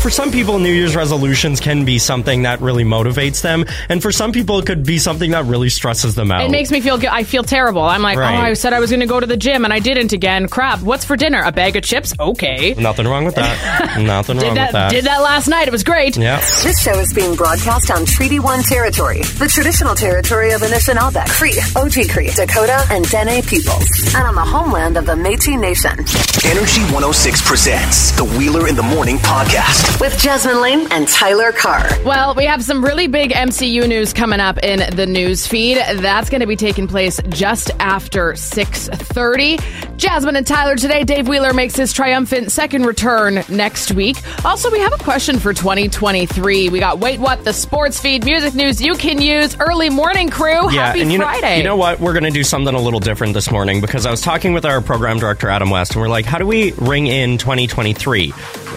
For some people, New Year's resolutions can be something that really motivates them. And for some people, it could be something that really stresses them out. It makes me feel good. I feel terrible. I'm like, right. Oh, I said I was going to go to the gym and I didn't again. Crap. What's for dinner? A bag of chips? Okay. Nothing wrong with that. Nothing wrong with that. Did that last night. It was great. Yeah. This show is being broadcast on Treaty 1 territory, the traditional territory of Anishinaabe, Cree, Oji-Cree, Dakota, and Dene peoples, and on the homeland of the Métis Nation. Energy 106 presents the Wheeler in the Morning podcast. With Jasmine Lane and Tyler Carr. Well, we have some really big MCU news coming up in the news feed. That's going to be taking place just after 6:30. Jasmine and Tyler today. Dave Wheeler makes his triumphant second return next week. Also, we have a question for 2023. We got Wait What, the sports feed, music news you can use, early morning crew. Yeah, happy Friday. You know what? We're going to do something a little different this morning because I was talking with our program director, Adam West, and we're like, how do we ring in 2023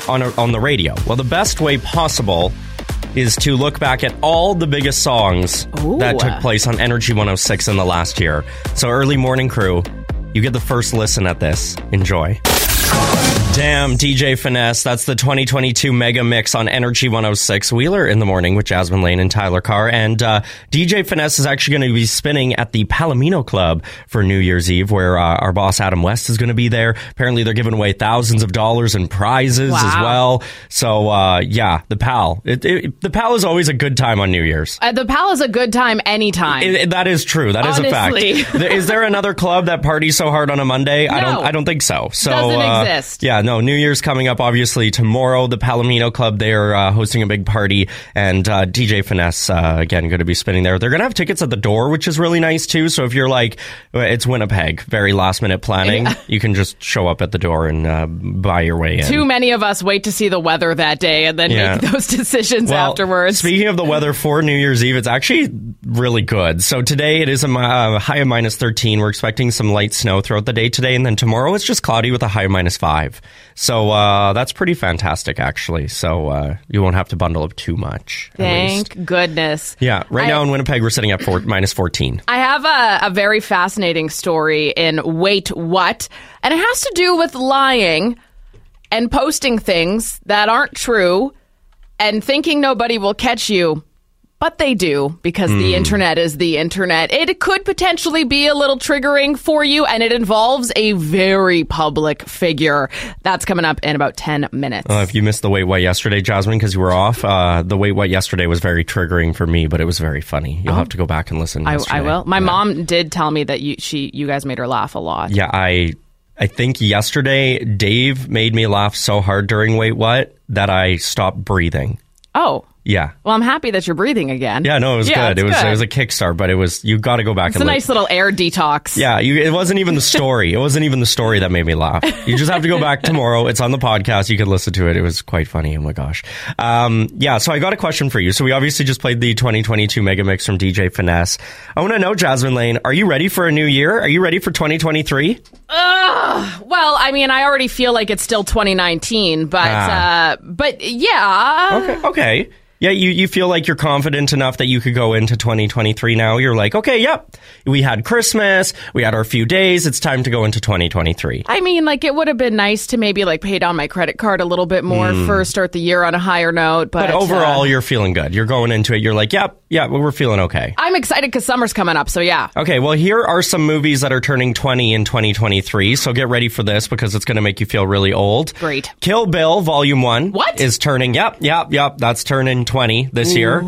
on the radio? Well, the best way possible is to look back at all the biggest songs that took place on Energy 106 in the last year. So early morning crew, you get the first listen at this. Enjoy. Damn, DJ Finesse. That's the 2022 mega mix on Energy 106. Wheeler in the Morning with Jasmine Lane and Tyler Carr. And DJ Finesse is actually going to be spinning at the Palomino Club for New Year's Eve, where our boss Adam West is going to be there. Apparently, they're giving away thousands of dollars in prizes as well. So, yeah, the Pal. The Pal is always a good time on New Year's. The Pal is a good time anytime. That is true. That Honestly. Is a fact. Is there another club that parties so hard on a Monday? No. I don't think so. So doesn't exist. Yeah. No, New Year's coming up, obviously, tomorrow. The Palomino Club, they're hosting a big party, and DJ Finesse, again, going to be spinning there. They're going to have tickets at the door, which is really nice, too. So if you're like, it's Winnipeg, very last-minute planning, you can just show up at the door and buy your way in. Too many of us wait to see the weather that day and then make those decisions afterwards. Speaking of the weather for New Year's Eve, it's actually really good. So today, it is a high of minus 13. We're expecting some light snow throughout the day today, and then tomorrow, it's just cloudy with a high of minus 5. So that's pretty fantastic, actually. So you won't have to bundle up too much. Thank goodness. Yeah. Right now in Winnipeg, we're sitting at minus 14. I have a very fascinating story in Wait What? And it has to do with lying and posting things that aren't true and thinking nobody will catch you. But they do, because the internet is the internet. It could potentially be a little triggering for you, and it involves a very public figure. That's coming up in about 10 minutes. If you missed the Wait What yesterday, Jasmine, because you were off, the Wait What yesterday was very triggering for me, but it was very funny. You'll have to go back and listen. I will. My mom did tell me that you guys made her laugh a lot. Yeah, I think yesterday Dave made me laugh so hard during Wait What that I stopped breathing. Oh, yeah. Well, I'm happy that you're breathing again. Yeah, no, it was good. It was a kickstart, but it was, you got to go back and look. It's a nice little air detox. Yeah, it wasn't even the story. It wasn't even the story that made me laugh. You just have to go back tomorrow. It's on the podcast. You can listen to it. It was quite funny. Oh my gosh. Yeah, so I got a question for you. So we obviously just played the 2022 mega mix from DJ Finesse. I want to know, Jasmine Lane, are you ready for a new year? Are you ready for 2023? Well, I mean, I already feel like it's still 2019, but yeah. Okay. Yeah, you feel like you're confident enough that you could go into 2023 now. You're like, okay, yep, we had Christmas, we had our few days, it's time to go into 2023. I mean, like, it would have been nice to maybe, like, pay down my credit card a little bit more first, start the year on a higher note. But overall, you're feeling good. You're going into it, you're like, yep, we're feeling okay. I'm excited because summer's coming up, so yeah. Okay, well, here are some movies that are turning 20 in 2023, so get ready for this because it's going to make you feel really old. Great. Kill Bill Volume 1 is turning, yep, that's turning 20 this year.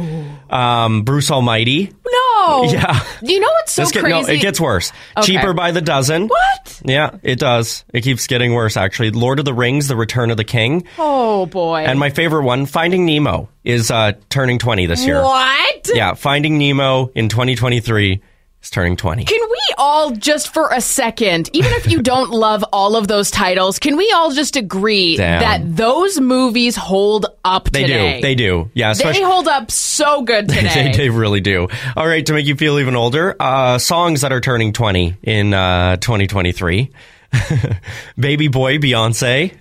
Bruce Almighty. No. Yeah. You know what's so crazy? No, it gets worse. Okay. Cheaper by the dozen. What? Yeah, it does. It keeps getting worse, actually. Lord of the Rings, The Return of the King. Oh, boy. And my favorite one, Finding Nemo, is turning 20 this year. What? Yeah, Finding Nemo in 2023 is turning 20. Can we all just for a second, even if you don't love all of those titles, can we all just agree that those movies hold up today? They do. Yeah, they hold up so good today. They really do. All right, to make you feel even older, songs that are turning 20 in 2023. Baby Boy, Beyonce.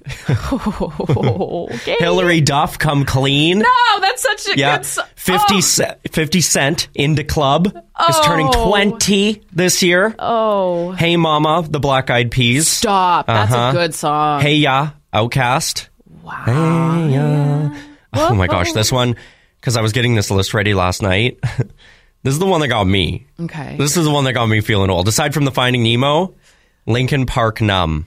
Okay. Hillary Duff, Come Clean. No, that's such a good song. 50 Cent, Into Club, is turning 20 this year. Oh. Hey Mama, the Black Eyed Peas. Stop. That's a good song. Hey Ya, Outkast. Wow. Hey, oh my gosh, this one, because I was getting this list ready last night. This is the one that got me. Okay. This is the one that got me feeling old. Aside from the Finding Nemo, Linkin Park, Numb.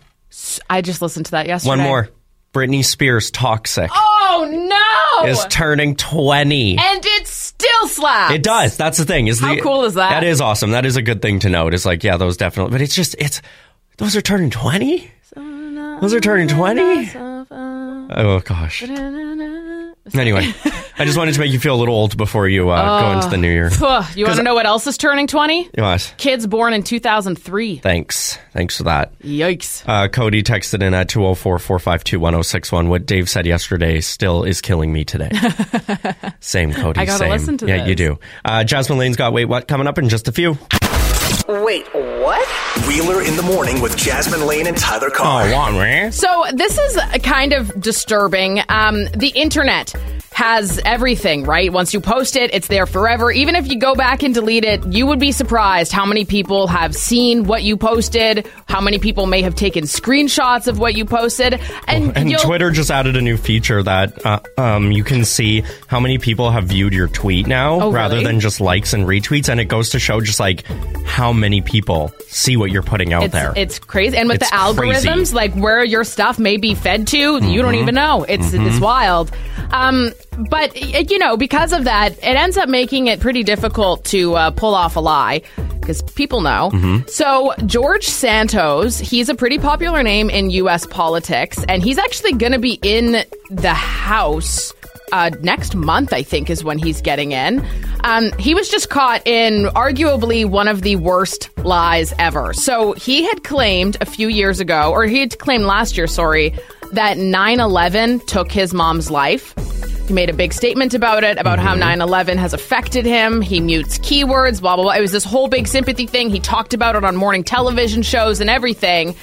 I just listened to that yesterday. One more. Britney Spears, Toxic. Oh, no! Is turning 20. And it still slaps. It does. That's the thing. How cool is that? That is awesome. That is a good thing to note. It's like, yeah, those definitely. But it's just, those are turning 20? Those are turning 20? Oh, gosh. Anyway, I just wanted to make you feel a little old before you go into the new year. You want to know what else is turning 20? Yes. Kids born in 2003. Thanks for that. Yikes. Cody texted in at 204-452-1061. What Dave said yesterday still is killing me today. Same, Cody. I got to listen to this. Yeah, you do. Jasmine Lane's got Wait What coming up in just a few. Wait, what? Wheeler in the Morning with Jasmine Lane and Tyler Carr. Oh, wow, man. So this is kind of disturbing. The internet has everything, right? Once you post it, it's there forever. Even if you go back and delete it, you would be surprised how many people have seen what you posted, how many people may have taken screenshots of what you posted. And Twitter just added a new feature that you can see how many people have viewed your tweet now rather than just likes and retweets. And it goes to show just like how many people see what you're putting out there. It's crazy. And with the algorithms, like where your stuff may be fed to, you don't even know. It's wild. But, you know, because of that, it ends up making it pretty difficult to pull off a lie because people know. Mm-hmm. So George Santos, he's a pretty popular name in U.S. politics, and he's actually going to be in the House next month, I think, is when he's getting in. He was just caught in arguably one of the worst lies ever. So he had claimed last year, that 9/11 took his mom's life. He made a big statement about it, about how 9/11 has affected him. He mutes keywords, blah, blah, blah. It was this whole big sympathy thing. He talked about it on morning television shows and everything.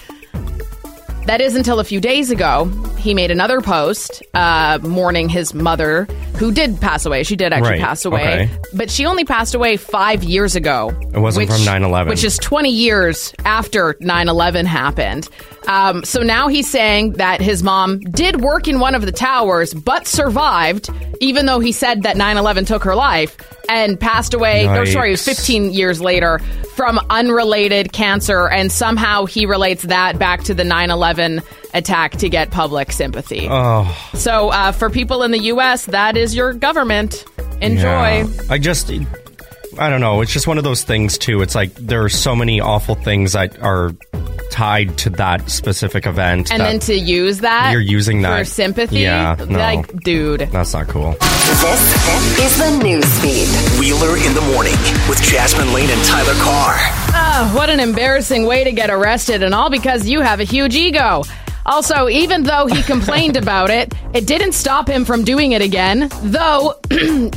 That is until a few days ago. He made another post mourning his mother, who did pass away. She did actually pass away. Okay. But she only passed away 5 years ago. It wasn't from 9/11. Which is 20 years after 9/11 happened. So now he's saying that his mom did work in one of the towers, but survived, even though he said that 9/11 took her life and passed away. Yikes. No, sorry, it was 15 years later from unrelated cancer. And somehow he relates that back to the 9/11 attack to get public sympathy. Oh. So for people in the U.S., that is your government. Enjoy. Yeah. I don't know. It's just one of those things, too. It's like there are so many awful things that are tied to that specific event. And then to use that. You're using that. For sympathy. Yeah. No, like, dude. That's not cool. This is the Newsfeed. Wheeler in the Morning with Jasmine Lane and Tyler Carr. Oh, what an embarrassing way to get arrested, and all because you have a huge ego. Also, even though he complained about it, it didn't stop him from doing it again, though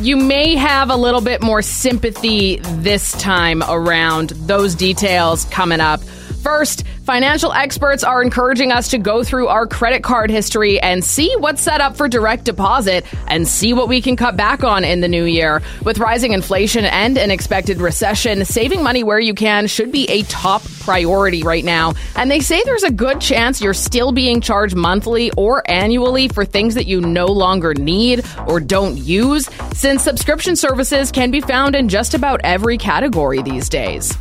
you may have a little bit more sympathy this time around. Those details coming up. First, financial experts are encouraging us to go through our credit card history and see what's set up for direct deposit and see what we can cut back on in the new year. With rising inflation and an expected recession, saving money where you can should be a top priority right now. And they say there's a good chance you're still being charged monthly or annually for things that you no longer need or don't use, since subscription services can be found in just about every category these days.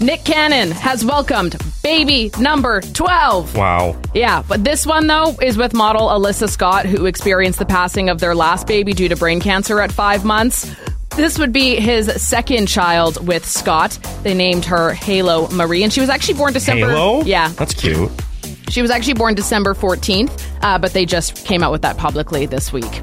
Nick Cannon has welcomed baby number 12. Wow. Yeah, but this one, though, is with model Alyssa Scott, who experienced the passing of their last baby due to brain cancer at 5 months. This would be his second child with Scott. They named her Halo Marie, and she was actually born December... Halo? Yeah. That's cute. She was actually born December 14th, but they just came out with that publicly this week.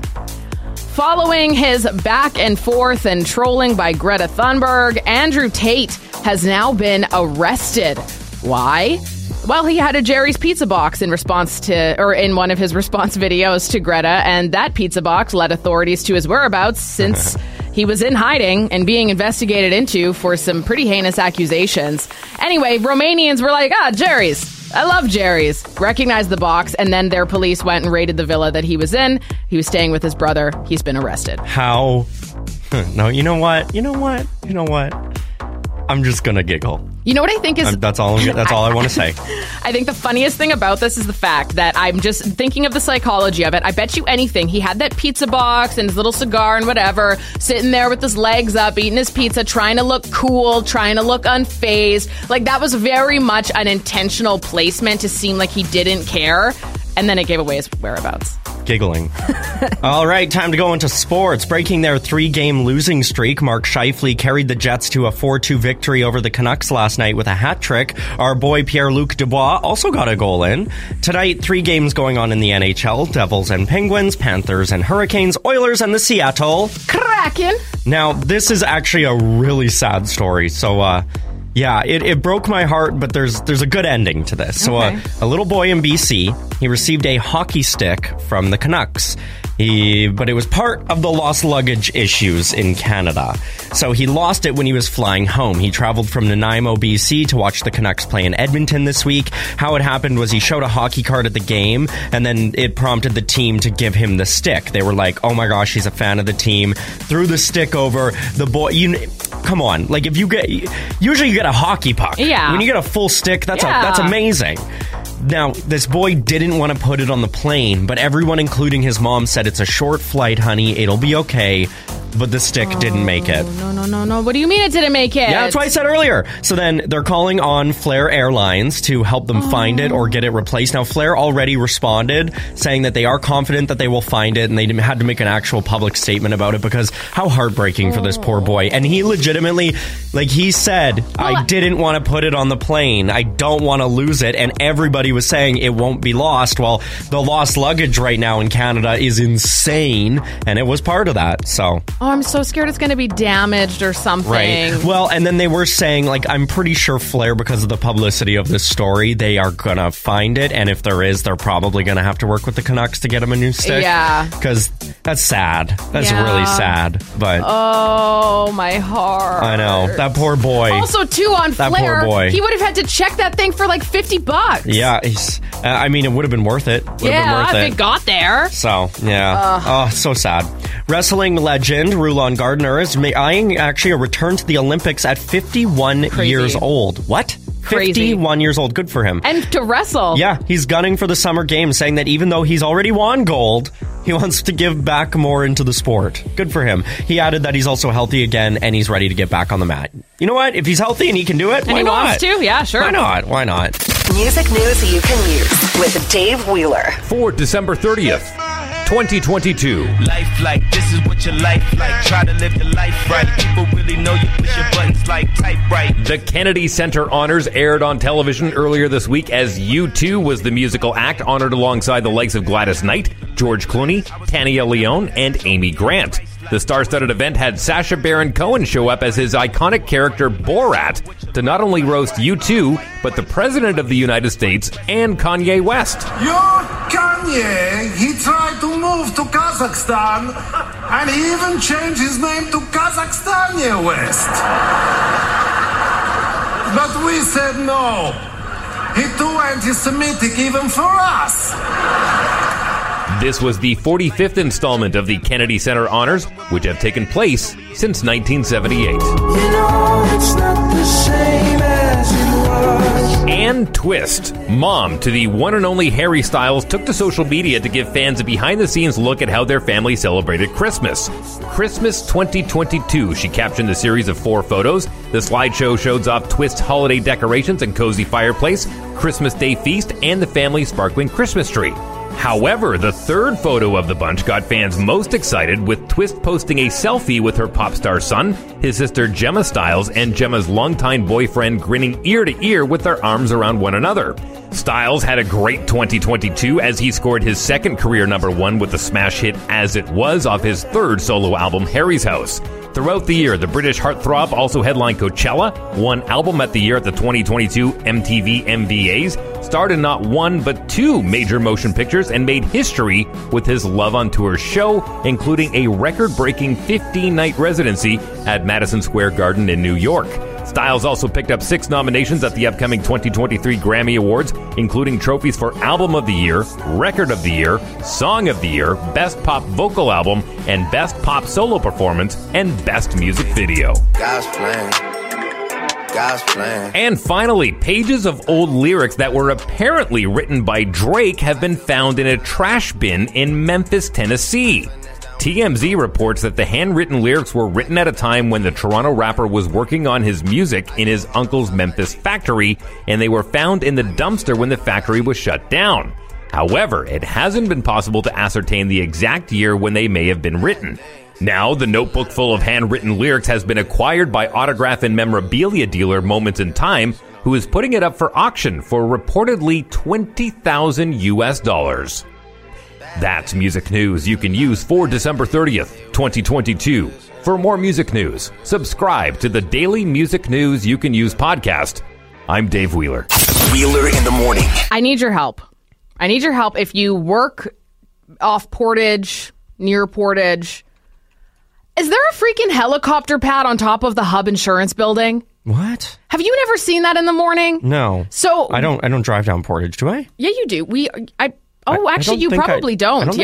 Following his back and forth and trolling by Greta Thunberg, Andrew Tate has now been arrested. Why? Well, he had a Jerry's pizza box in one of his response videos to Greta, and that pizza box led authorities to his whereabouts since he was in hiding and being investigated into for some pretty heinous accusations. Anyway, Romanians were like, Jerry's. I love Jerry's. Recognized the box, and then their police went and raided the villa that he was in. He was staying with his brother. He's been arrested. How? No, you know what? I'm just going to giggle. You know what I think is... That's all I want to say. I think the funniest thing about this is the fact that I'm just thinking of the psychology of it. I bet you anything. He had that pizza box and his little cigar and whatever, sitting there with his legs up, eating his pizza, trying to look cool, trying to look unfazed. Like, that was very much an intentional placement to seem like he didn't care. And then it gave away his whereabouts. Giggling. All right, time to go into sports. Breaking their three-game losing streak, Mark Scheifele carried the Jets to a 4-2 victory over the Canucks last night with a hat trick. Our boy Pierre-Luc Dubois also got a goal in. Tonight, three games going on in the NHL. Devils and Penguins, Panthers and Hurricanes, Oilers and the Seattle Kraken. Now, this is actually a really sad story, so... Yeah, it broke my heart, but there's a good ending to this. So okay. A little boy in BC, he received a hockey stick from the Canucks. But it was part of the lost luggage issues in Canada. So he lost it when he was flying home. He traveled from Nanaimo, BC to watch the Canucks play in Edmonton this week. How it happened was he showed a hockey card at the game, and then it prompted the team to give him the stick. They were like, oh my gosh, he's a fan of the team. Threw the stick over. The boy... Come on. Like, if you get... Usually you get a hockey puck. Yeah. When you get a full stick, that's amazing. Now, this boy didn't want to put it on the plane, but everyone, including his mom, said, it's a short flight, honey. It'll be okay. But the stick didn't make it. No. What do you mean it didn't make it? Yeah, that's what I said earlier. So then they're calling on Flair Airlines to help them find it or get it replaced. Now, Flair already responded saying that they are confident that they will find it, and they had to make an actual public statement about it because how heartbreaking for this poor boy. And he legitimately, like he said, I didn't want to put it on the plane. I don't want to lose it. And everybody was saying it won't be lost. Well, the lost luggage right now in Canada is insane, and it was part of that, so... Oh, I'm so scared it's going to be damaged or something. Right. Well, and then they were saying, like, I'm pretty sure Flair, because of the publicity of this story, they are going to find it. And if there is, they're probably going to have to work with the Canucks to get him a new stick. Yeah. Because that's sad. That's really sad. But oh, my heart. I know. That poor boy. Also, too, on Flair, he would have had to check that thing for like $50. Yeah. I mean, it would have been worth it. If it got there. So, yeah. So sad. Wrestling legend Rulon Gardner is eyeing actually a return to the Olympics at 51 years old. What? Crazy. 51 years old. Good for him. And to wrestle. Yeah, he's gunning for the Summer Games, saying that even though he's already won gold, he wants to give back more into the sport. Good for him. He added that he's also healthy again and he's ready to get back on the mat. You know what? If he's healthy and he can do it, why not? And he wants to. Yeah, sure. Why not? Music news you can use with Dave Wheeler. For December 30th. 2022. Life like this is what your life like. Try to live your life right. People really know you push your buttons like type right. The Kennedy Center Honors aired on television earlier this week as U2 was the musical act honored alongside the likes of Gladys Knight, George Clooney, Tania Leone, and Amy Grant. The star-studded event had Sacha Baron Cohen show up as his iconic character Borat to not only roast U2, but the President of the United States and Kanye West. Your Kanye, he tried to move to Kazakhstan and he even changed his name to Kazakhstanye West. But we said no. He's too anti-Semitic even for us. This was the 45th installment of the Kennedy Center Honors, which have taken place since 1978. You know, it's not the same as it was. And twist. Mom to the one and only Harry Styles took to social media to give fans a behind-the-scenes look at how their family celebrated Christmas. Christmas 2022, she captioned the series of 4 photos. The slideshow shows off Twist's holiday decorations and cozy fireplace, Christmas Day feast, and the family's sparkling Christmas tree. However, the third photo of the bunch got fans most excited, with Twist posting a selfie with her pop star son, his sister Gemma Styles, and Gemma's longtime boyfriend grinning ear to ear with their arms around one another. Styles had a great 2022 as he scored his second career number 1 with the smash hit As It Was off his third solo album, Harry's House. Throughout the year, the British heartthrob also headlined Coachella, won Album at the Year at the 2022 MTV MVAs, starred in not 1 but 2 major motion pictures, and made history with his Love on Tour show, including a record-breaking 15-night residency at Madison Square Garden in New York. Styles also picked up 6 nominations at the upcoming 2023 Grammy Awards, including trophies for Album of the Year, Record of the Year, Song of the Year, Best Pop Vocal Album, and Best Pop Solo Performance, and Best Music Video. God's plan. God's plan. And finally, pages of old lyrics that were apparently written by Drake have been found in a trash bin in Memphis, Tennessee. TMZ reports that the handwritten lyrics were written at a time when the Toronto rapper was working on his music in his uncle's Memphis factory, and they were found in the dumpster when the factory was shut down. However, it hasn't been possible to ascertain the exact year when they may have been written. Now, the notebook full of handwritten lyrics has been acquired by autograph and memorabilia dealer Moments in Time, who is putting it up for auction for reportedly $20,000. That's music news you can use for December 30th, 2022. For more music news, subscribe to the Daily Music News You Can Use podcast. I'm Dave Wheeler. Wheeler in the Morning. I need your help. I need your help if you work off Portage, near Portage. Is there a freaking helicopter pad on top of the Hub Insurance building? What? Have you never seen that in the morning? No. So I don't drive down Portage, do I? Yeah, you do. You probably don't.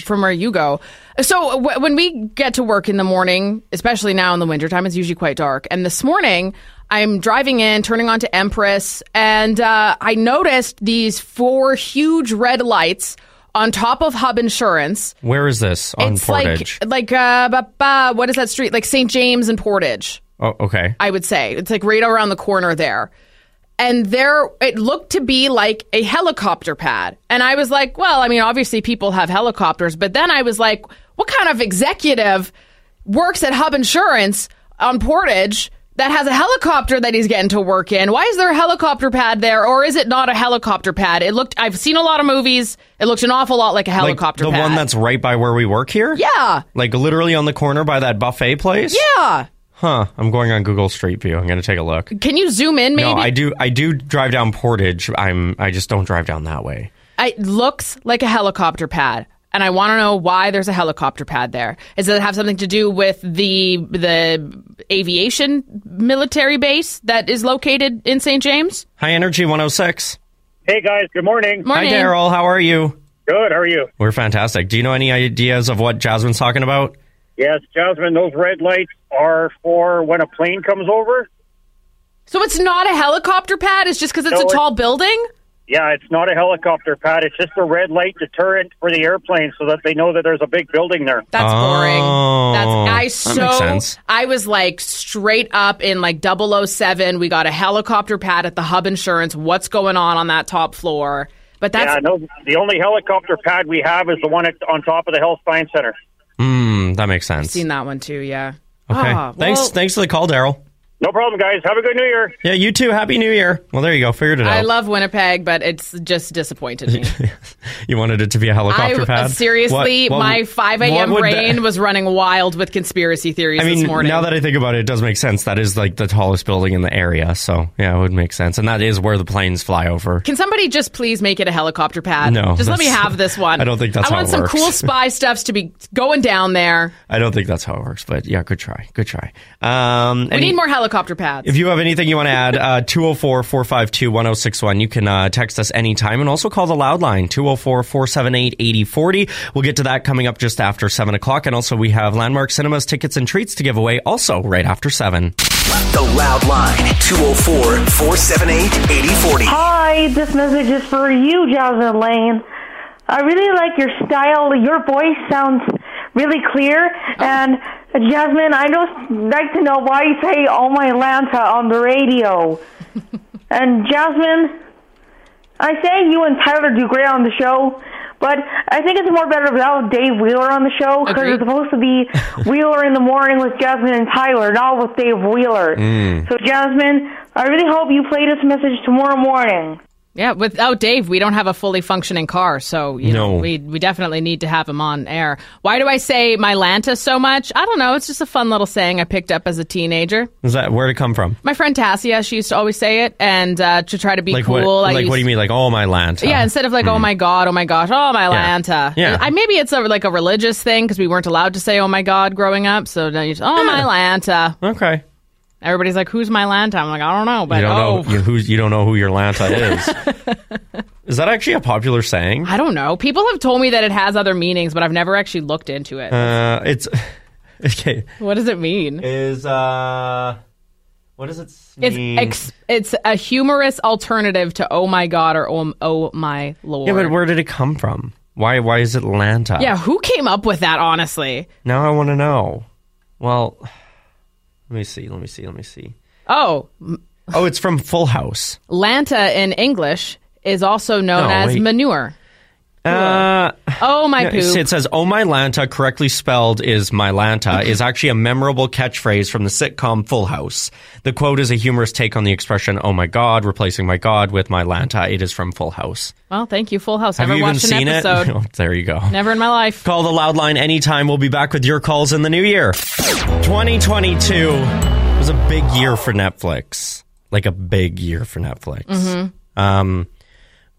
From where you go. So when we get to work in the morning, especially now in the wintertime, it's usually quite dark. And this morning, I'm driving in, turning onto Empress, and I noticed these four huge red lights on top of Hub Insurance. Where is this on Portage? Like what is that street? Like St. James and Portage. Oh, okay. I would say it's like right around the corner there. And there, it looked to be like a helicopter pad. And I was like, well, I mean, obviously people have helicopters. But then I was like, what kind of executive works at Hub Insurance on Portage that has a helicopter that he's getting to work in? Why is there a helicopter pad there? Or is it not a helicopter pad? I've seen a lot of movies. It looked an awful lot like a helicopter pad. The one that's right by where we work here? Yeah. Like literally on the corner by that buffet place? Yeah. Huh, I'm going on Google Street View. I'm going to take a look. Can you zoom in, maybe? No, I do drive down Portage. I just don't drive down that way. It looks like a helicopter pad, and I want to know why there's a helicopter pad there. Does it have something to do with the aviation military base that is located in St. James? Hi, Energy 106. Hey, guys. Good morning. Morning. Hi, Daryl. How are you? Good. How are you? We're fantastic. Do you know any ideas of what Jasmine's talking about? Yes, Jasmine, those red lights are for when a plane comes over. So it's not a helicopter pad? It's just because it's a tall building? Yeah, it's not a helicopter pad. It's just a red light deterrent for the airplane so that they know that there's a big building there. That's boring. That makes sense. I was like straight up in like 007. We got a helicopter pad at the Hub Insurance. What's going on that top floor? But that's... Yeah, no, the only helicopter pad we have is the one on top of the Health Science Center. That makes sense. I've seen that one too, yeah. Okay. Well, thanks for the call, Daryl. No problem, guys. Have a good New Year. Yeah, you too. Happy New Year. Well, there you go. Figured it out. I love Winnipeg, but it's just disappointed me. You wanted it to be a helicopter pad? Seriously, my 5 a.m. brain was running wild with conspiracy theories this morning. Now that I think about it, it does make sense. That is like the tallest building in the area. So, yeah, it would make sense. And that is where the planes fly over. Can somebody just please make it a helicopter pad? No. Just let me have this one. I don't think that's how it works. I want some cool spy stuffs to be going down there. I don't think that's how it works, but yeah, good try. Good try. We need more helicopters. Helicopter pads. If you have anything you want to add, 204-452-1061. You can text us anytime and also call the loud line, 204-478-8040. We'll get to that coming up just after 7 o'clock. And also we have Landmark Cinemas tickets and treats to give away also right after 7. The loud line, 204-478-8040. Hi, this message is for you, Jasmine Lane. I really like your style. Your voice sounds really clear. And... Jasmine, I just like to know why you say "Oh my Lanta" on the radio. And Jasmine, I say you and Tyler do great on the show, but I think it's more better without Dave Wheeler on the show because it's supposed to be Wheeler in the Morning with Jasmine and Tyler, not with Dave Wheeler. So Jasmine, I really hope you play this message tomorrow morning. Yeah, without Dave, we don't have a fully functioning car, so we definitely need to have him on air. Why do I say my Lanta so much? I don't know. It's just a fun little saying I picked up as a teenager. Is that where did it come from? My friend Tassia, she used to always say it, and to try to be like cool. What do you mean? Like, oh, my Lanta. Yeah, instead of like, oh, my God, oh, my gosh, oh, my Lanta. Yeah. Maybe it's a religious thing because we weren't allowed to say, oh, my God, growing up. So now you just, my Lanta. Okay. Everybody's like, who's my Lanta? I'm like, I don't know. But you don't know who your Lanta is. Is that actually a popular saying? I don't know. People have told me that it has other meanings, but I've never actually looked into it. What does it mean? Is What does it mean? It's a humorous alternative to "Oh my God" or "Oh my Lord." Yeah, but where did it come from? Why is it Atlanta? Yeah, who came up with that? Honestly, now I want to know. Well, let me see. Oh, it's from Full House. Lanta in English is also known as manure. Oh my poop. It says, "Oh my Lanta," correctly spelled is "my Lanta," is actually a memorable catchphrase from the sitcom Full House. The quote is a humorous take on the expression "Oh my God," replacing "my God" with "my Lanta." It is from Full House. Well, thank you, Full House. Have you even seen it? Oh, there you go. Never in my life. Call the Loud Line anytime. We'll be back with your calls in the new year. 2022 was a big year for Netflix. Like a big year for Netflix. Mm-hmm.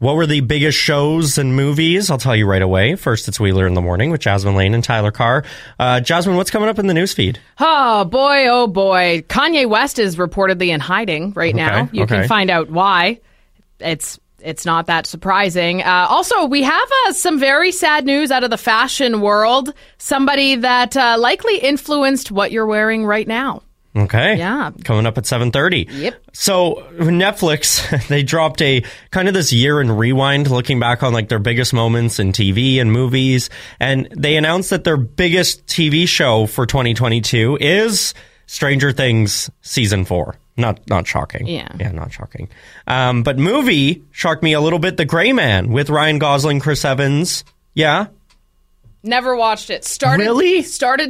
What were the biggest shows and movies? I'll tell you right away. First, it's Wheeler in the Morning with Jasmine Lane and Tyler Carr. Jasmine, what's coming up in the newsfeed? Oh, boy, oh, boy. Kanye West is reportedly in hiding right now. You can find out why. It's not that surprising. Also, we have some very sad news out of the fashion world. Somebody that likely influenced what you're wearing right now. Okay. Yeah. Coming up at 7:30. Yep. So Netflix, they dropped a kind of this year in rewind, looking back on like their biggest moments in TV and movies. And they announced that their biggest TV show for 2022 is Stranger Things Season 4. Not shocking. Yeah, not shocking. But movie shocked me a little bit. The Gray Man with Ryan Gosling, Chris Evans. Yeah. Never watched it. Started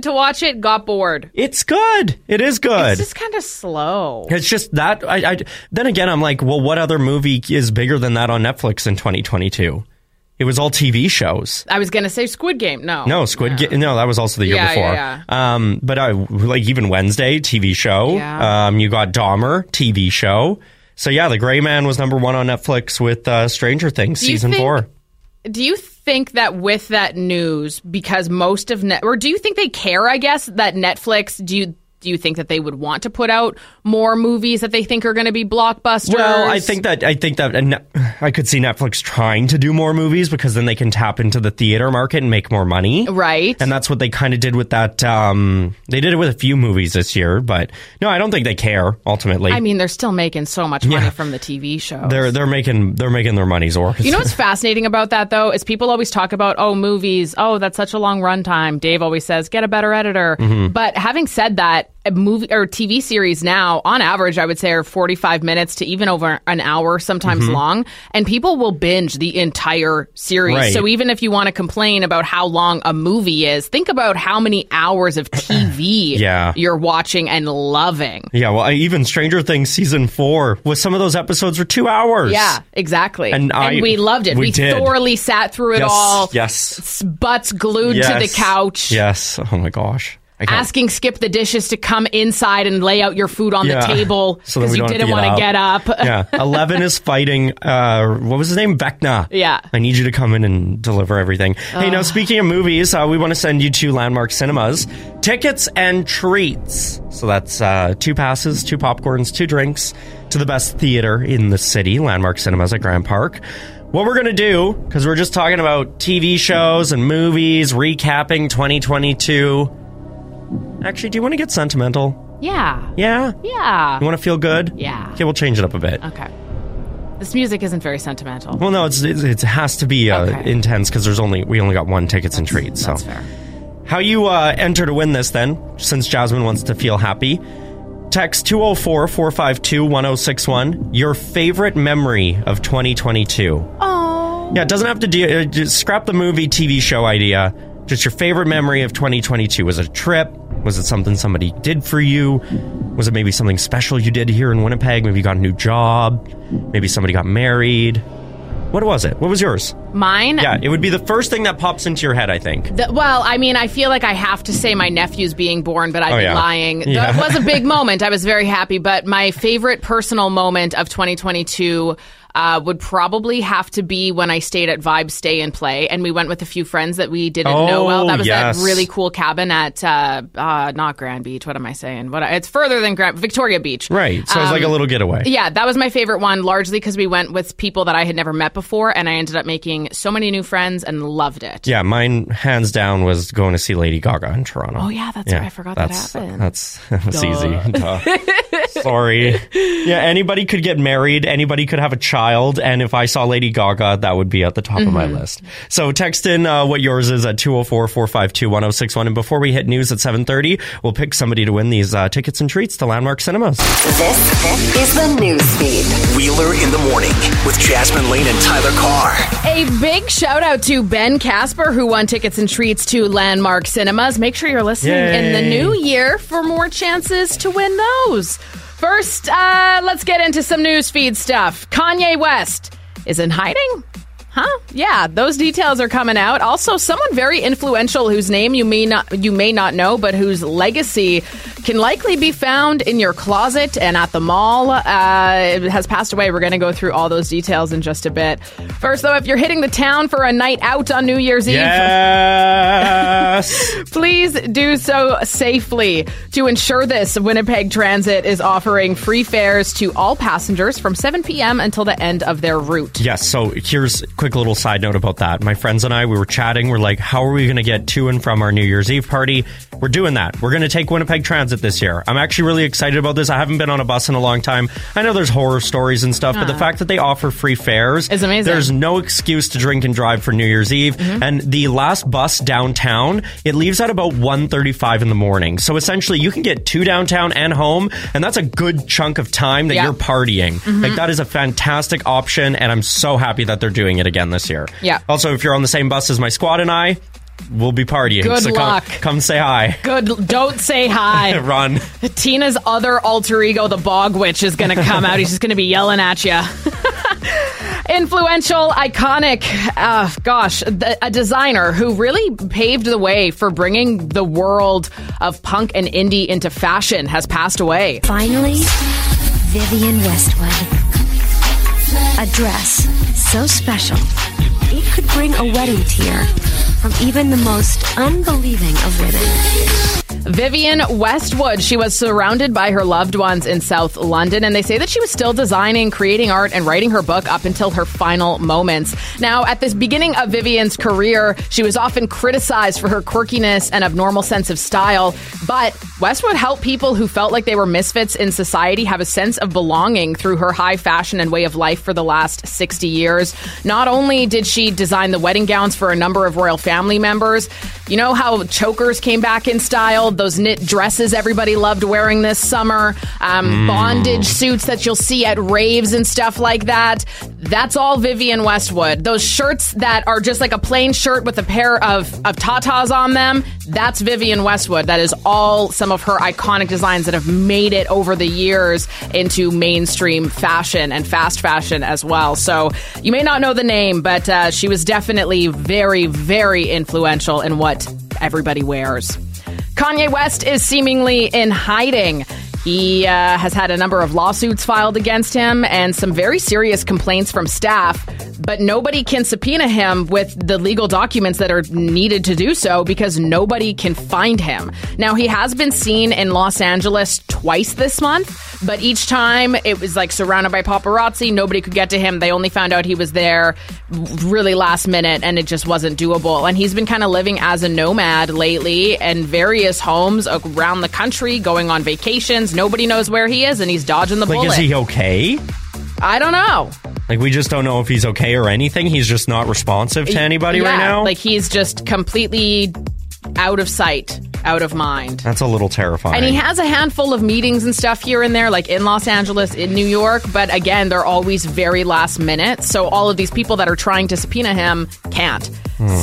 to watch it, got bored. It's good. It is good. It's just kind of slow. It's just that. Then again, I'm like, well, what other movie is bigger than that on Netflix in 2022? It was all TV shows. I was going to say Squid Game. No, Squid Game. No, that was also the year before. Yeah. But like even Wednesday, TV show. Yeah. You got Dahmer, TV show. So yeah, The Gray Man was number one on Netflix with Stranger Things Season 4. Do you think that with that news, because most of or do you think they care, I guess, that Netflix, do you think that they would want to put out more movies that they think are going to be blockbusters? Well, I think that and I could see Netflix trying to do more movies because then they can tap into the theater market and make more money. Right. And that's what they kind of did with that. They did it with a few movies this year, but no, I don't think they care ultimately. I mean, they're still making so much money from the TV show. They're making their money's worth. You know what's fascinating about that, though, is people always talk about, oh, movies. Oh, that's such a long runtime. Dave always says, get a better editor. Mm-hmm. But having said that, a movie or TV series now, on average, I would say are 45 minutes to even over an hour, sometimes long. And people will binge the entire series. Right. So even if you want to complain about how long a movie is, think about how many hours of TV you're watching and loving. Yeah, well, even Stranger Things Season 4, with some of those episodes were 2 hours. Yeah, exactly. And we loved it. We thoroughly sat through it all. Yes. Butts glued to the couch. Yes. Oh, my gosh. Asking Skip the Dishes to come inside and lay out your food on the table because so you didn't want to get up. Yeah. Eleven is fighting, what was his name? Vecna. Yeah. I need you to come in and deliver everything. Hey, now speaking of movies, we want to send you to Landmark Cinemas. Tickets and treats. So that's 2 passes, 2 popcorns, 2 drinks to the best theater in the city, Landmark Cinemas at Grand Park. What we're going to do, because we're just talking about TV shows and movies, recapping 2022... Actually, do you want to get sentimental? Yeah. Yeah? Yeah. You want to feel good? Yeah. Okay, we'll change it up a bit. Okay. This music isn't very sentimental. Well, no, it has to be intense because we only got 1 tickets and treats. So. That's fair. How you enter to win this then, since Jasmine wants to feel happy, text 204-452-1061, your favorite memory of 2022. Oh. Yeah, it doesn't have to just scrap the movie TV show idea. Just your favorite memory of 2022. Was it a trip? Was it something somebody did for you? Was it maybe something special you did here in Winnipeg? Maybe you got a new job. Maybe somebody got married. What was it? What was yours? Mine? Yeah, it would be the first thing that pops into your head, I think. Well, I mean, I feel like I have to say my nephew's being born, but I'd be lying. Yeah. That was a big moment. I was very happy. But my favorite personal moment of 2022 would probably have to be when I stayed at Vibe Stay and Play, and we went with a few friends that we didn't know well. That was that really cool cabin at not Grand Beach. What am I saying? It's further than Victoria Beach, right? So it was like a little getaway. Yeah, that was my favorite one, largely because we went with people that I had never met before, and I ended up making so many new friends and loved it. Yeah, mine hands down was going to see Lady Gaga in Toronto. Oh yeah, that's right. I forgot that happened. That's easy. Sorry. Yeah, anybody could get married. Anybody could have a child. And if I saw Lady Gaga, that would be at the top of my list. So text in what yours is at 204-452-1061. And before we hit news at 7:30, we'll pick somebody to win these tickets and treats to Landmark Cinemas. This is the Newsfeed. Wheeler in the Morning with Jasmine Lane and Tyler Carr. A big shout out to Ben Casper, who won tickets and treats to Landmark Cinemas. Make sure you're listening in the new year for more chances to win those. First, let's get into some newsfeed stuff. Kanye West is in hiding? Huh? Yeah, those details are coming out. Also, someone very influential whose name you may not know, but whose legacy can likely be found in your closet and at the mall, has passed away. We're going to go through all those details in just a bit. First, though, if you're hitting the town for a night out on New Year's Eve, please do so safely. To ensure this, Winnipeg Transit is offering free fares to all passengers from 7 p.m. until the end of their route. Yes, so here's quick little side note about that. My friends and I, we were chatting. We're like, how are we going to get to and from our New Year's Eve party? We're doing that. We're going to take Winnipeg Transit this year. I'm actually really excited about this. I haven't been on a bus in a long time. I know there's horror stories and stuff, but the fact that they offer free fares is amazing. There's no excuse to drink and drive for New Year's Eve. And the last bus downtown, it leaves at about 1:35 in the morning. So essentially, you can get to downtown and home, and that's a good chunk of time that you're partying. Like, that is a fantastic option, and I'm so happy that they're doing it again this year. Yeah. Also, if you're on the same bus as my squad and I, we'll be partying. Good luck. Come say hi. Don't say hi. Run. Tina's other alter ego, the Bog Witch, is going to come out. He's just going to be yelling at you. Influential, iconic, a designer who really paved the way for bringing the world of punk and indie into fashion has passed away. Finally, Vivienne Westwood. A dress so special, it could bring a wedding tear from even the most unbelieving of women. Vivienne Westwood, she was surrounded by her loved ones in South London, and they say that she was still designing, creating art, and writing her book up until her final moments. Now, at the beginning of Vivienne's career, she was often criticized for her quirkiness and abnormal sense of style, but Westwood helped people who felt like they were misfits in society have a sense of belonging through her high fashion and way of life for the last 60 years. Not only did she design the wedding gowns for a number of royal family members, you know how chokers came back in style, those knit dresses everybody loved wearing this summer, bondage suits that you'll see at raves and stuff like that. That's all Vivienne Westwood. Those shirts that are just like a plain shirt with a pair of tatas on them, that's Vivienne Westwood. That is all some of her iconic designs that have made it over the years into mainstream fashion and fast fashion as well. So you may not know the name, but she was definitely very, very influential in what everybody wears. Kanye West is seemingly in hiding. He has had a number of lawsuits filed against him and some very serious complaints from staff, but nobody can subpoena him with the legal documents that are needed to do so because nobody can find him. Now, he has been seen in Los Angeles twice this month, but each time it was like surrounded by paparazzi. Nobody could get to him. They only found out he was there really last minute, and it just wasn't doable. And he's been kind of living as a nomad lately in various homes around the country, going on vacations. Nobody knows where he is, and he's dodging the bullet. Is he okay? I don't know. We just don't know if he's okay or anything. He's just not responsive to anybody right now. He's just completely out of sight, out of mind. That's a little terrifying. And he has a handful of meetings and stuff here and there, in Los Angeles, in New York. But again, they're always very last minute. So all of these people that are trying to subpoena him can't.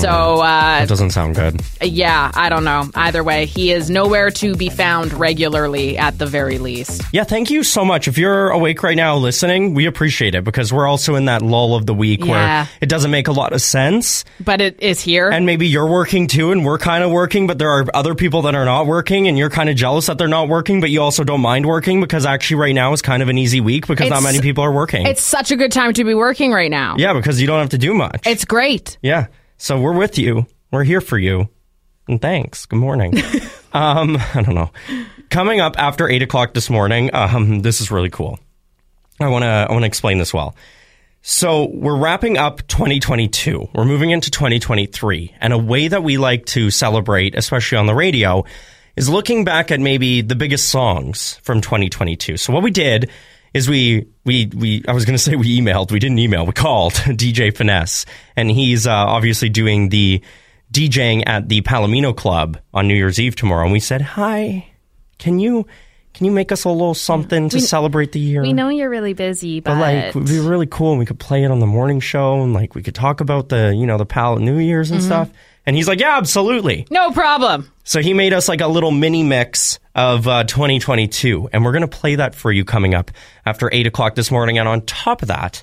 So that doesn't sound good. Yeah, I don't know. Either way, he is nowhere to be found regularly at the very least. Yeah, thank you so much. If you're awake right now listening, we appreciate it because we're also in that lull of the week where it doesn't make a lot of sense. But it is here. And maybe you're working too and we're kind of working, but there are other people people that are not working, and you're kind of jealous that they're not working, but you also don't mind working, because actually right now is kind of an easy week because not many people are working. It's such a good time to be working right now. Yeah, because you don't have to do much. It's great. Yeah. So we're with you. We're here for you. And thanks. Good morning. I don't know. Coming up after 8 o'clock this morning, this is really cool. I want to explain this well. So we're wrapping up 2022. We're moving into 2023. And a way that we like to celebrate, especially on the radio, is looking back at maybe the biggest songs from 2022. So what we did is we called DJ Finesse. And he's obviously doing the DJing at the Palomino Club on New Year's Eve tomorrow. And we said, hi, can you make us a little something to celebrate the year? We know you're really busy, but like, it would be really cool, and we could play it on the morning show, and like we could talk about the palette New Year's and stuff. And he's like, yeah, absolutely. No problem. So he made us like a little mini mix of 2022, and we're going to play that for you coming up after 8 o'clock this morning. And on top of that,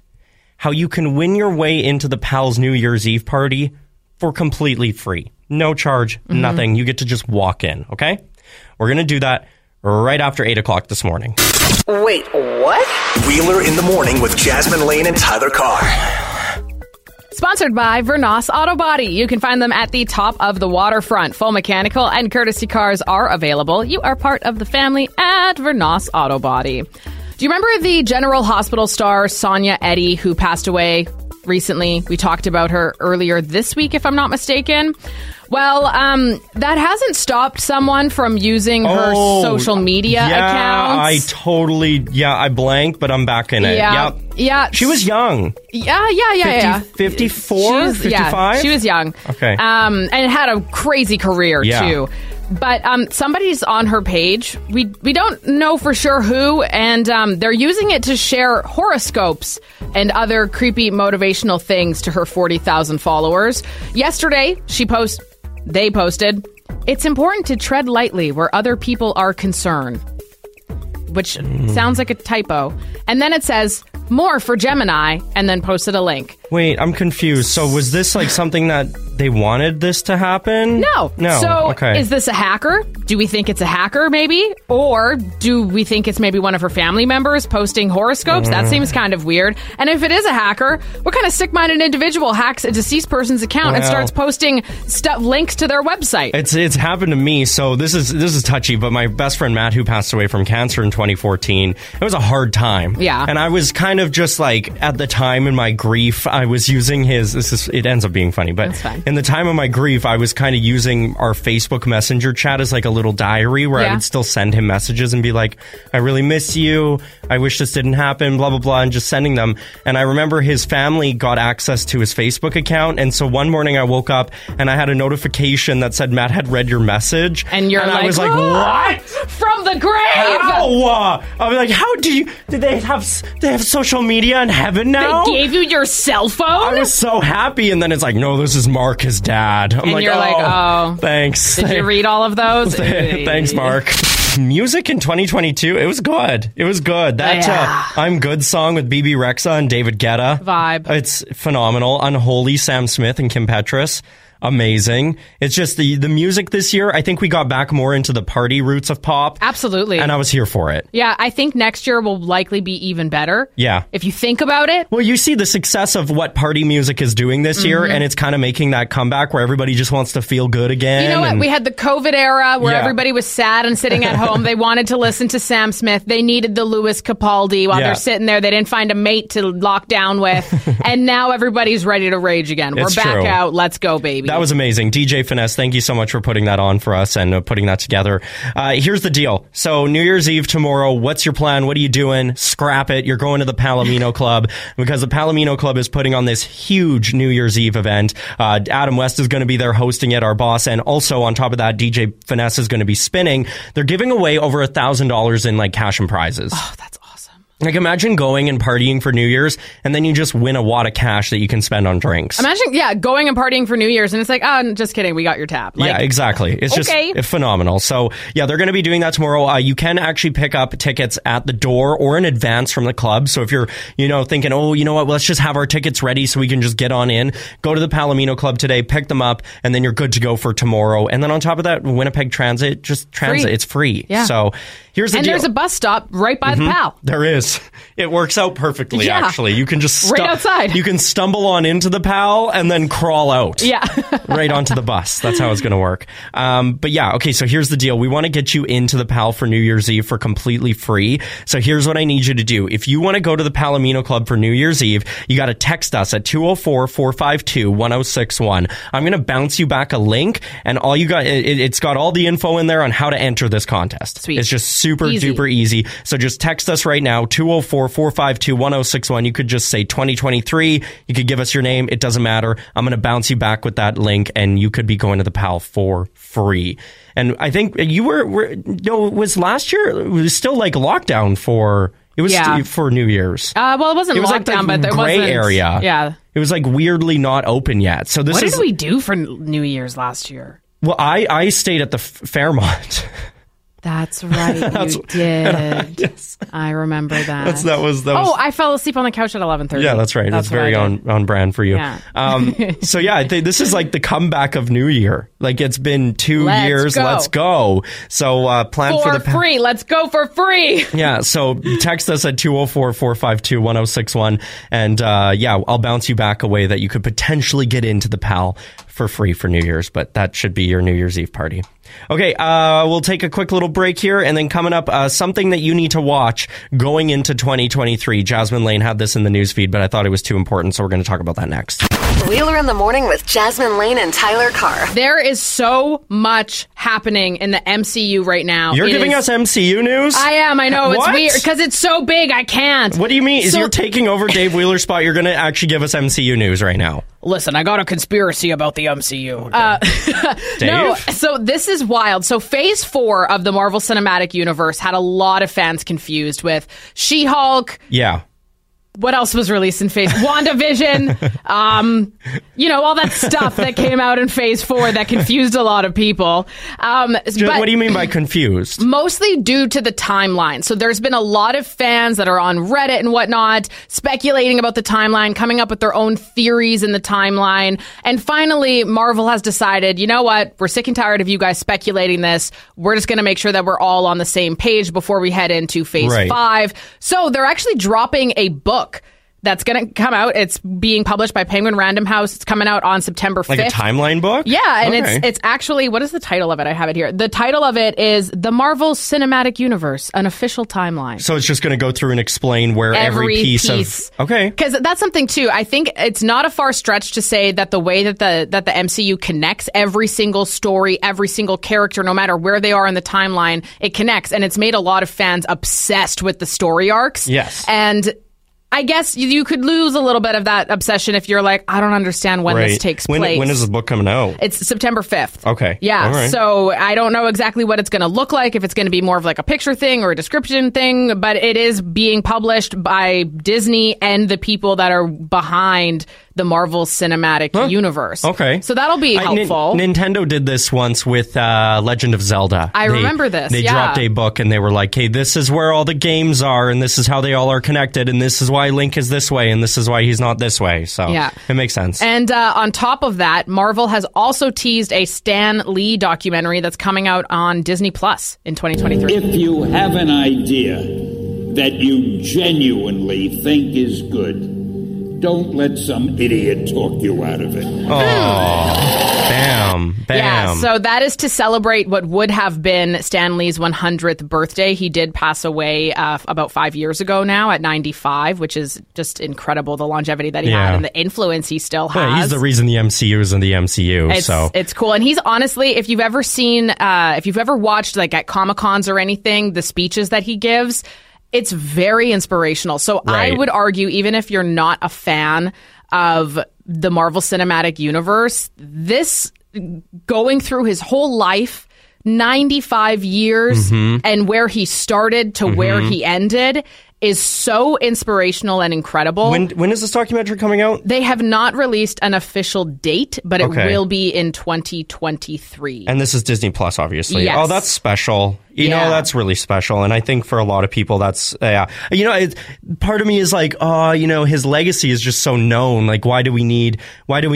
how you can win your way into the Pal's New Year's Eve party for completely free. No charge, nothing. You get to just walk in, okay? We're going to do that right after 8 o'clock this morning. Wait, what? Wheeler in the Morning with Jasmine Lane and Tyler Carr. Sponsored by Vernos Auto Body. You can find them at the top of the waterfront. Full mechanical and courtesy cars are available. You are part of the family at Vernos Auto Body. Do you remember the General Hospital star Sonia Eddy, who passed away recently? We talked about her earlier this week, if I'm not mistaken. Well, that hasn't stopped someone from using her social media accounts. I blanked, but I'm back in it. Yeah. Yep. Yeah. She was young. Yeah. 54? 55? Yeah, she was young. Okay. And had a crazy career, too. But somebody's on her page. We don't know for sure who, and they're using it to share horoscopes and other creepy motivational things to her 40,000 followers. Yesterday, they posted, "It's important to tread lightly where other people are concerned," which sounds like a typo. And then it says, "More for Gemini," and then posted a link. Wait, I'm confused. So was this like something that they wanted this to happen? No. So is this a hacker? Do we think it's a hacker maybe? Or do we think it's maybe one of her family members posting horoscopes? That seems kind of weird. And if it is a hacker, what kind of sick-minded individual hacks a deceased person's account and starts posting links to their website? It's happened to me. So this is touchy, but my best friend Matt, who passed away from cancer in 2014, it was a hard time. Yeah. And I was kind of just like, at the time in my grief, I was using it ends up being funny, but in the time of my grief, I was kind of using our Facebook Messenger chat as like a little diary where I would still send him messages and be like, I really miss you. I wish this didn't happen, blah, blah, blah, and just sending them. And I remember his family got access to his Facebook account. And so one morning I woke up and I had a notification that said, Matt had read your message. And I was like, what? From the grave? How? I was like, how do you, do they have social media in heaven now? They gave you your cell phone? I was so happy. And then it's like, no, this is Mark, his dad. You're like, oh. Thanks. Did you read all of those? Thanks, Mark. Music in 2022, it was good. That I'm Good song with BB Rexa and David Guetta. Vibe. It's phenomenal. Unholy, Sam Smith and Kim Petras. Amazing. It's just the music this year, I think we got back more into the party roots of pop. Absolutely. And I was here for it. Yeah, I think next year will likely be even better. Yeah. If you think about it. Well, you see the success of what party music is doing this year, and it's kind of making that comeback where everybody just wants to feel good again. You know what? We had the COVID era where everybody was sad and sitting at home. They wanted to listen to Sam Smith. They needed the Lewis Capaldi while they're sitting there. They didn't find a mate to lock down with. And now everybody's ready to rage again. We're back out. Let's go, baby. That was amazing. DJ Finesse, thank you so much for putting that on for us and putting that together. Here's the deal. So New Year's Eve tomorrow, what's your plan? What are you doing? Scrap it. You're going to the Palomino Club, because the Palomino Club is putting on this huge New Year's Eve event. Adam West is going to be there hosting it, our boss. And also on top of that, DJ Finesse is going to be spinning. They're giving away over $1,000 in like cash and prizes. Oh, that's awesome. Like, imagine going and partying for New Year's, and then you just win a wad of cash that you can spend on drinks. Imagine, yeah, going and partying for New Year's, and it's like, oh, just kidding, we got your tab. Like, yeah, exactly. It's okay. Just phenomenal. So, yeah, they're going to be doing that tomorrow. You can actually pick up tickets at the door or in advance from the club. So if you're, you know, thinking, oh, you know what, let's just have our tickets ready so we can just get on in, go to the Palomino Club today, pick them up, and then you're good to go for tomorrow. And then on top of that, Winnipeg Transit, just transit, free. It's free. Yeah. So here's the deal. And there's a bus stop right by the Pal. There is. It works out perfectly, yeah. Actually. You can just right outside. You can stumble on into the Pal and then crawl out. Yeah. Right onto the bus. That's how it's going to work. But yeah, okay, so here's the deal. We want to get you into the Pal for New Year's Eve for completely free. So here's what I need you to do. If you want to go to the Palomino Club for New Year's Eve, you got to text us at 204-452-1061. I'm going to bounce you back a link, and all you got, it's got all the info in there on how to enter this contest. Sweet. It's just super duper easy. So just text us right now, 204-452-1061. You could just say 2023. You could give us your name. It doesn't matter. I'm going to bounce you back with that link, and you could be going to the Pal for free. And I think you was last year, it was still like lockdown for... It was for New Year's. Well, it wasn't lockdown, but there was a gray area. Yeah. It was like weirdly not open yet. So this What did we do for New Year's last year? Well, I stayed at the Fairmont. That's right. You did. Yes. I remember that. That was. Oh, I fell asleep on the couch at 11:30. Yeah, that's right. That's very on brand for you. Yeah. So yeah, this is like the comeback of New Year. Like it's been 2 years. Go. Let's go. So plan for the free. Let's go for free. Yeah. So text us at 204-452-1061, and I'll bounce you back a way that you could potentially get into the Pal for free for New Year's, but that should be your New Year's Eve party. Okay, we'll take a quick little break here, and then coming up, something that you need to watch going into 2023. Jasmine Lane had this in the newsfeed, but I thought it was too important, so we're going to talk about that next. Wheeler in the Morning with Jasmine Lane and Tyler Carr. There is so much happening in the MCU right now. You're giving us MCU news? I am, I know. What? It's weird, because it's so big, I can't. What do you mean? You're taking over Dave Wheeler's spot, you're going to actually give us MCU news right now? Listen, I got a conspiracy about the MCU. Dave? No, so this is wild. So phase 4 of the Marvel Cinematic Universe had a lot of fans confused with She-Hulk. Yeah. What else was released in phase? WandaVision. All that stuff that came out in phase 4 that confused a lot of people. What do you mean by confused? Mostly due to the timeline. So there's been a lot of fans that are on Reddit and whatnot speculating about the timeline, coming up with their own theories in the timeline. And finally, Marvel has decided, you know what? We're sick and tired of you guys speculating this. We're just going to make sure that we're all on the same page before we head into phase 5. So they're actually dropping a book that's going to come out. It's being published by Penguin Random House. It's coming out on September 5th. Like a timeline book? Yeah, and it's actually, what is the title of it? I have it here. The title of it is The Marvel Cinematic Universe, an Official Timeline. So it's just going to go through and explain where every piece of... Okay. Because that's something, too. I think it's not a far stretch to say that the way that the MCU connects every single story, every single character, no matter where they are in the timeline, it connects. And it's made a lot of fans obsessed with the story arcs. Yes. And... I guess you could lose a little bit of that obsession if you're like, I don't understand when this takes place. When is this book coming out? It's September 5th. Okay. Yeah. Right. So I don't know exactly what it's going to look like, if it's going to be more of like a picture thing or a description thing, but it is being published by Disney and the people that are behind the Marvel Cinematic Universe. Okay. So that'll be helpful. Nintendo did this once with Legend of Zelda. They remember this. They dropped a book and they were like, hey, this is where all the games are and this is how they all are connected and this is why Link is this way and this is why he's not this way. So it makes sense. And on top of that, Marvel has also teased a Stan Lee documentary that's coming out on Disney Plus in 2023. If you have an idea that you genuinely think is good, don't let some idiot talk you out of it. Oh, bam. Yeah, so that is to celebrate what would have been Stan Lee's 100th birthday. He did pass away about 5 years ago now at 95, which is just incredible, the longevity that he had and the influence he still has. Yeah, he's the reason the MCU is in the MCU. It's cool. And he's honestly, if you've ever seen, if you've ever watched like at Comic-Cons or anything, the speeches that he gives, it's very inspirational. So I would argue, even if you're not a fan of the Marvel Cinematic Universe, this going through his whole life, 95 years, and where he started to where he ended... is so inspirational and incredible. When is this documentary coming out? They have not released an official date, but it will be in 2023. And this is Disney Plus, obviously. Yes. Oh, that's special. You know, that's really special. And I think for a lot of people, that's, you know, part of me is like, oh, you know, his legacy is just so known. Like, why do we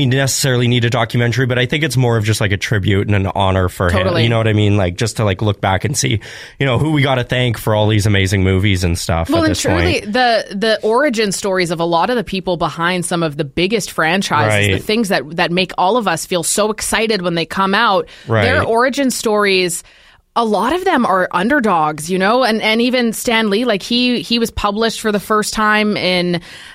necessarily need a documentary? But I think it's more of just like a tribute and an honor for him. You know what I mean? Like, just to like look back and see, you know, who we got to thank for all these amazing movies and stuff. Well, at this point, the origin stories of a lot of the people behind some of the biggest franchises, the things that make all of us feel so excited when they come out, their origin stories. A lot of them are underdogs, you know, and even Stan Lee, like he was published for the first time in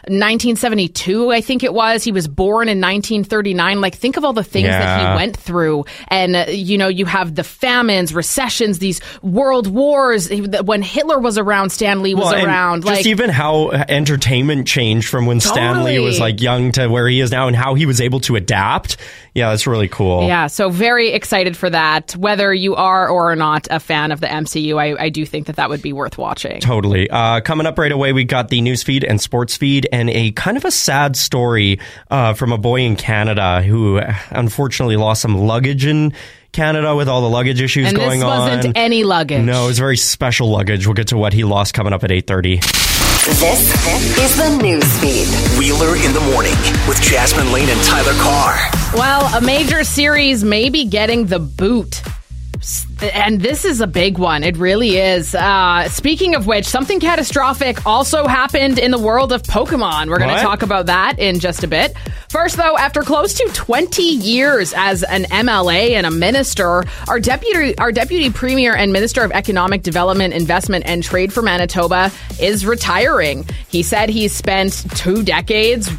1972, I think it was. He was born in 1939. Like, think of all the things that he went through. And, you know, you have the famines, recessions, these world wars. When Hitler was around, Stan Lee was around. Just like, even how entertainment changed from when Stan Lee was like young to where he is now and how he was able to adapt. Yeah, that's really cool. Yeah, so very excited for that. Whether you are or are not a fan of the MCU, I do think that would be worth watching. Totally. Coming up right away, we got the news feed and sports feed and a kind of a sad story from a boy in Canada who unfortunately lost some luggage in Canada with all the luggage issues and going on. This wasn't any luggage. No, it was very special luggage. We'll get to what he lost coming up at 8:30. This is the newsfeed. Wheeler in the Morning with Jasmine Lane and Tyler Carr. Well, a major series may be getting the boot. And this is a big one. It really is. Speaking of which, something catastrophic also happened in the world of Pokemon. We're going to talk about that in just a bit. First, though, after close to 20 years as an MLA and a minister, our deputy premier and minister of economic development, investment and trade for Manitoba is retiring. He said he spent 2 decades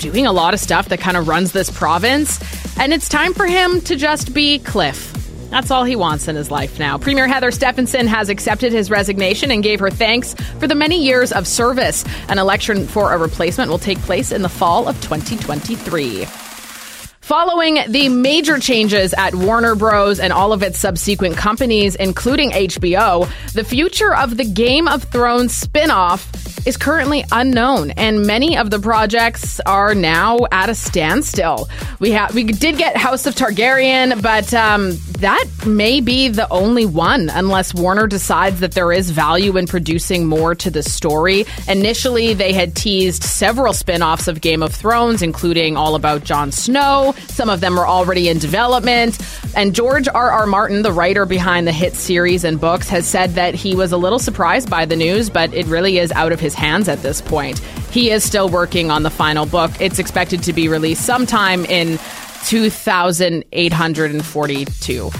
doing a lot of stuff that kind of runs this province. And it's time for him to just be Cliff. That's all he wants in his life now. Premier Heather Stephenson has accepted his resignation and gave her thanks for the many years of service. An election for a replacement will take place in the fall of 2023. Following the major changes at Warner Bros. And all of its subsequent companies, including HBO, the future of the Game of Thrones spinoff is currently unknown, and many of the projects are now at a standstill. We did get House of Targaryen, but that may be the only one, unless Warner decides that there is value in producing more to the story. Initially, they had teased several spinoffs of Game of Thrones, including all about Jon Snow. Some of them are already in development. And George R.R. Martin, the writer behind the hit series and books, has said that he was a little surprised by the news, but it really is out of his hands at this point. He is still working on the final book. It's expected to be released sometime in 2842.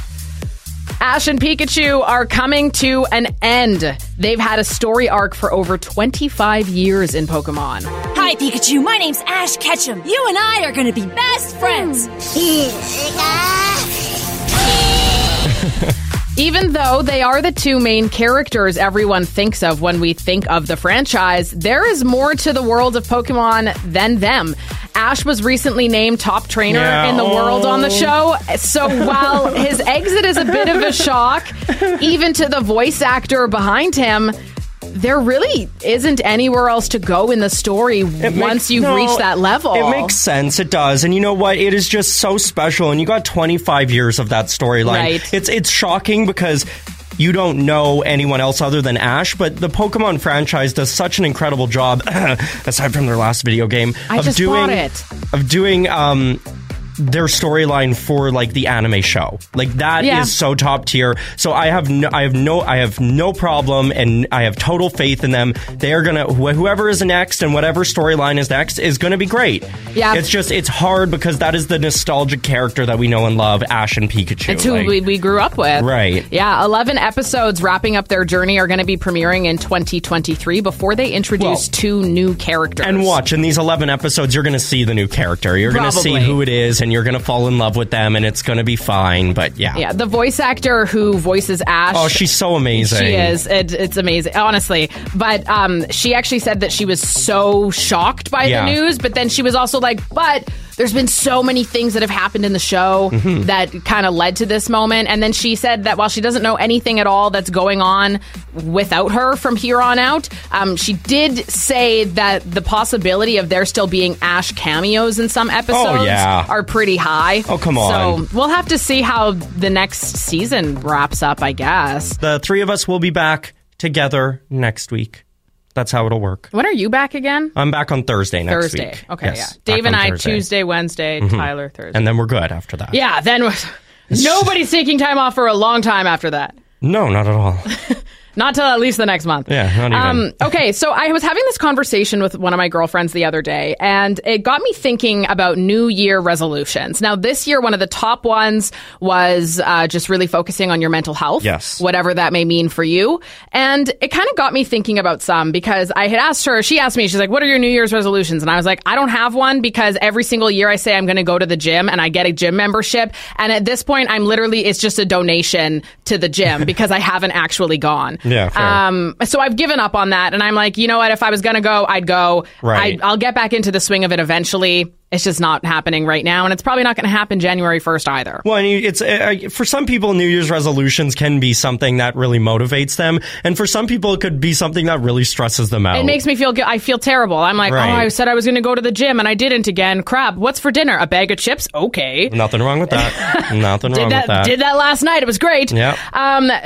Ash and Pikachu are coming to an end. They've had a story arc for over 25 years in Pokemon. Hi, Pikachu. My name's Ash Ketchum. You and I are going to be best friends. Even though they are the 2 main characters everyone thinks of when we think of the franchise, there is more to the world of Pokemon than them. Ash was recently named top trainer in the world on the show. So while his exit is a bit of a shock, even to the voice actor behind him, there really isn't anywhere else to go in the story once you've reached that level. It makes sense. It does. And you know what? It is just so special. And you got 25 years of that storyline. Right. It's shocking because you don't know anyone else other than Ash, but the Pokemon franchise does such an incredible job, aside from their last video game, of doing their storyline for like the anime show. Like that is so top tier. So I have no problem, and I have total faith in them. They are gonna whoever is next and whatever storyline is next is gonna be great. Yeah, it's hard because that is the nostalgic character that we know and love, Ash and Pikachu. It's who we grew up with. Right. Yeah, 11 episodes wrapping up their journey are gonna be premiering in 2023 before they introduce 2 new characters. And watch, in these 11 episodes you're gonna see the new character. You're gonna see who it is, and you're going to fall in love with them, and it's going to be fine, but yeah. The voice actor who voices Ash... Oh, she's so amazing. She is. It's amazing, honestly. But she actually said that she was so shocked by the news, but then she was also like, but There's been so many things that have happened in the show that kind of led to this moment. And then she said that while she doesn't know anything at all that's going on without her from here on out, she did say that the possibility of there still being Ash cameos in some episodes are pretty high. Oh, come on. So we'll have to see how the next season wraps up, I guess. The three of us will be back together next week. That's how it'll work. When are you back again? I'm back on Thursday next week. Thursday. Okay, yes, yeah. Dave and I, Thursday. Tuesday, Wednesday, Tyler, Thursday. And then we're good after that. Yeah, then nobody's taking time off for a long time after that. No, not at all. Not till at least the next month. Yeah, not even. Okay, so I was having this conversation with one of my girlfriends the other day, and it got me thinking about New Year resolutions. Now, this year, one of the top ones was just really focusing on your mental health, whatever that may mean for you. And it kind of got me thinking about some, because I had asked her, she asked me, she's like, what are your New Year's resolutions? And I was like, I don't have one, because every single year I say I'm going to go to the gym, and I get a gym membership. And at this point, I'm literally, it's just a donation to the gym, because I haven't actually gone. Yeah, fair. So I've given up on that, and I'm like, you know what? If I was going to go, I'd go. Right. I'll get back into the swing of it eventually. It's just not happening right now, and it's probably not going to happen January 1st either. Well, and it's for some people, New Year's resolutions can be something that really motivates them, and for some people, it could be something that really stresses them out. It makes me feel good. I feel terrible. I'm like, oh, I said I was going to go to the gym, and I didn't again. Crap. What's for dinner? A bag of chips? Okay. Nothing wrong with that. Did that last night. It was great. Yeah.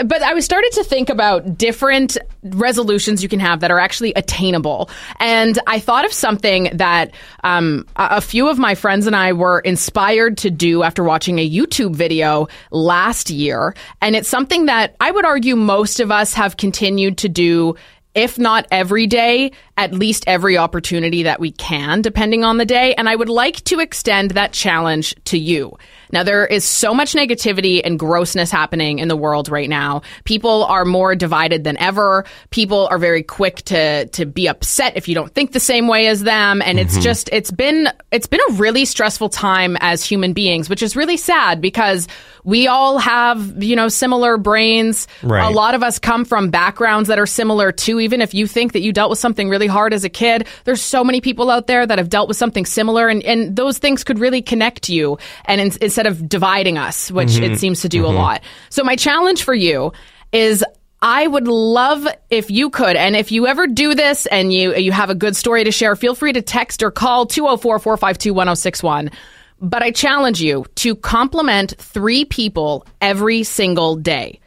But I started to think about different resolutions you can have that are actually attainable, and I thought of something that a few of my friends and I were inspired to do after watching a YouTube video last year. And it's something that I would argue most of us have continued to do, if not every day, at least every opportunity that we can, depending on the day. And I would like to extend that challenge to you. Now, there is so much negativity and grossness happening in the world right now. People are more divided than ever. People are very quick to be upset if you don't think the same way as them. And it's just, it's been a really stressful time as human beings, which is really sad, because we all have, similar brains. Right. A lot of us come from backgrounds that are similar too. Even if you think that you dealt with something really hard as a kid, there's so many people out there that have dealt with something similar, and those things could really connect you, and instead of dividing us, which it seems to do a lot. So my challenge for you is, I would love if you could, and if you ever do this and you have a good story to share, feel free to text or call 204-452-1061. But I challenge you to compliment 3 people every single day.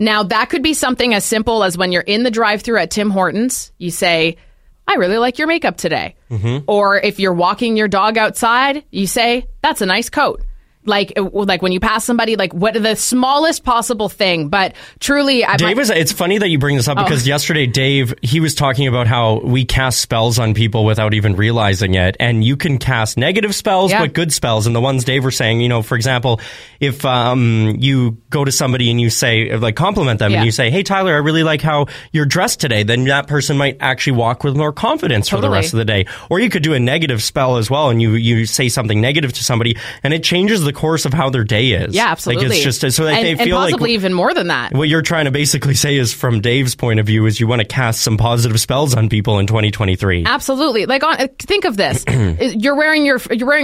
Now, that could be something as simple as when you're in the drive-thru at Tim Hortons, you say, I really like your makeup today. Or if you're walking your dog outside, you say, that's a nice coat. Like when you pass somebody, like, what the smallest possible thing, but truly... it's funny that you bring this up, because yesterday, Dave, he was talking about how we cast spells on people without even realizing it, and you can cast negative spells, but good spells, and the ones Dave was saying, for example, if you go to somebody and you say, like, compliment them, and you say, hey, Tyler, I really like how you're dressed today, then that person might actually walk with more confidence for the rest of the day. Or you could do a negative spell as well, and you say something negative to somebody, and it changes the course of how their day is. Yeah, absolutely. Like, it's just so that they feel like, possibly even more than that. What you're trying to basically say is, from Dave's point of view, is you want to cast some positive spells on people in 2023. Absolutely. Like, think of this: you're wearing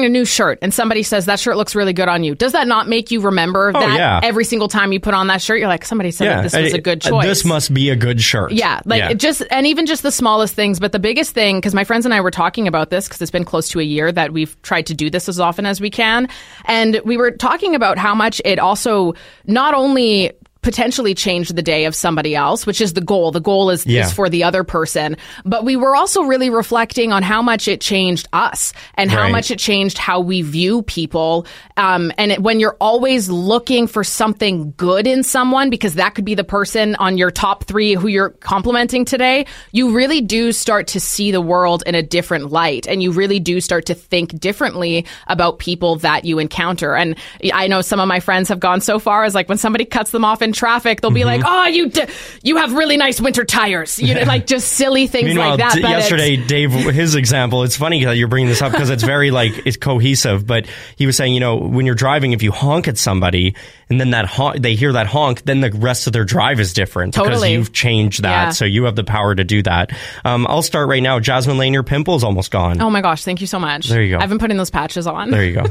a new shirt, and somebody says that shirt looks really good on you. Does that not make you remember that every single time you put on that shirt? You're like, somebody said that this was a good choice. This must be a good shirt. Yeah, just the smallest things, but the biggest thing, because my friends and I were talking about this, because it's been close to a year that we've tried to do this as often as we can, and we were talking about how much it also not only potentially changed the day of somebody else, which is the goal. The goal is for the other person. But we were also really reflecting on how much it changed us and how much it changed how we view people. When you're always looking for something good in someone, because that could be the person on your top 3 who you're complimenting today, you really do start to see the world in a different light. And you really do start to think differently about people that you encounter. And I know some of my friends have gone so far as, like, when somebody cuts them off in traffic, they'll be like, "Oh, you have really nice winter tires," you know, like just silly things like that. But yesterday, Dave, his example. It's funny that you're bringing this up because it's very like it's cohesive. But he was saying, you know, when you're driving, if you honk at somebody and then that they hear that honk, then the rest of their drive is different because you've changed that. Yeah. So you have the power to do that. I'll start right now. Jasmine Lane, your pimple's almost gone. Oh my gosh, thank you so much. There you go. I've been putting those patches on. There you go.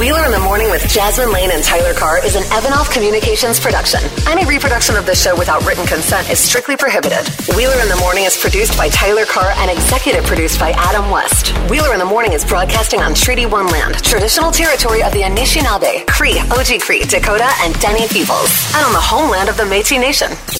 Wheeler in the Morning with Jasmine Lane and Tyler Carr is an Evanoff Communications production. Any reproduction of this show without written consent is strictly prohibited. Wheeler in the Morning is produced by Tyler Carr and executive produced by Adam West. Wheeler in the Morning is broadcasting on Treaty 1 land, traditional territory of the Anishinaabe, Cree, Oji-Cree, Dakota, and Dene peoples, and on the homeland of the Métis Nation.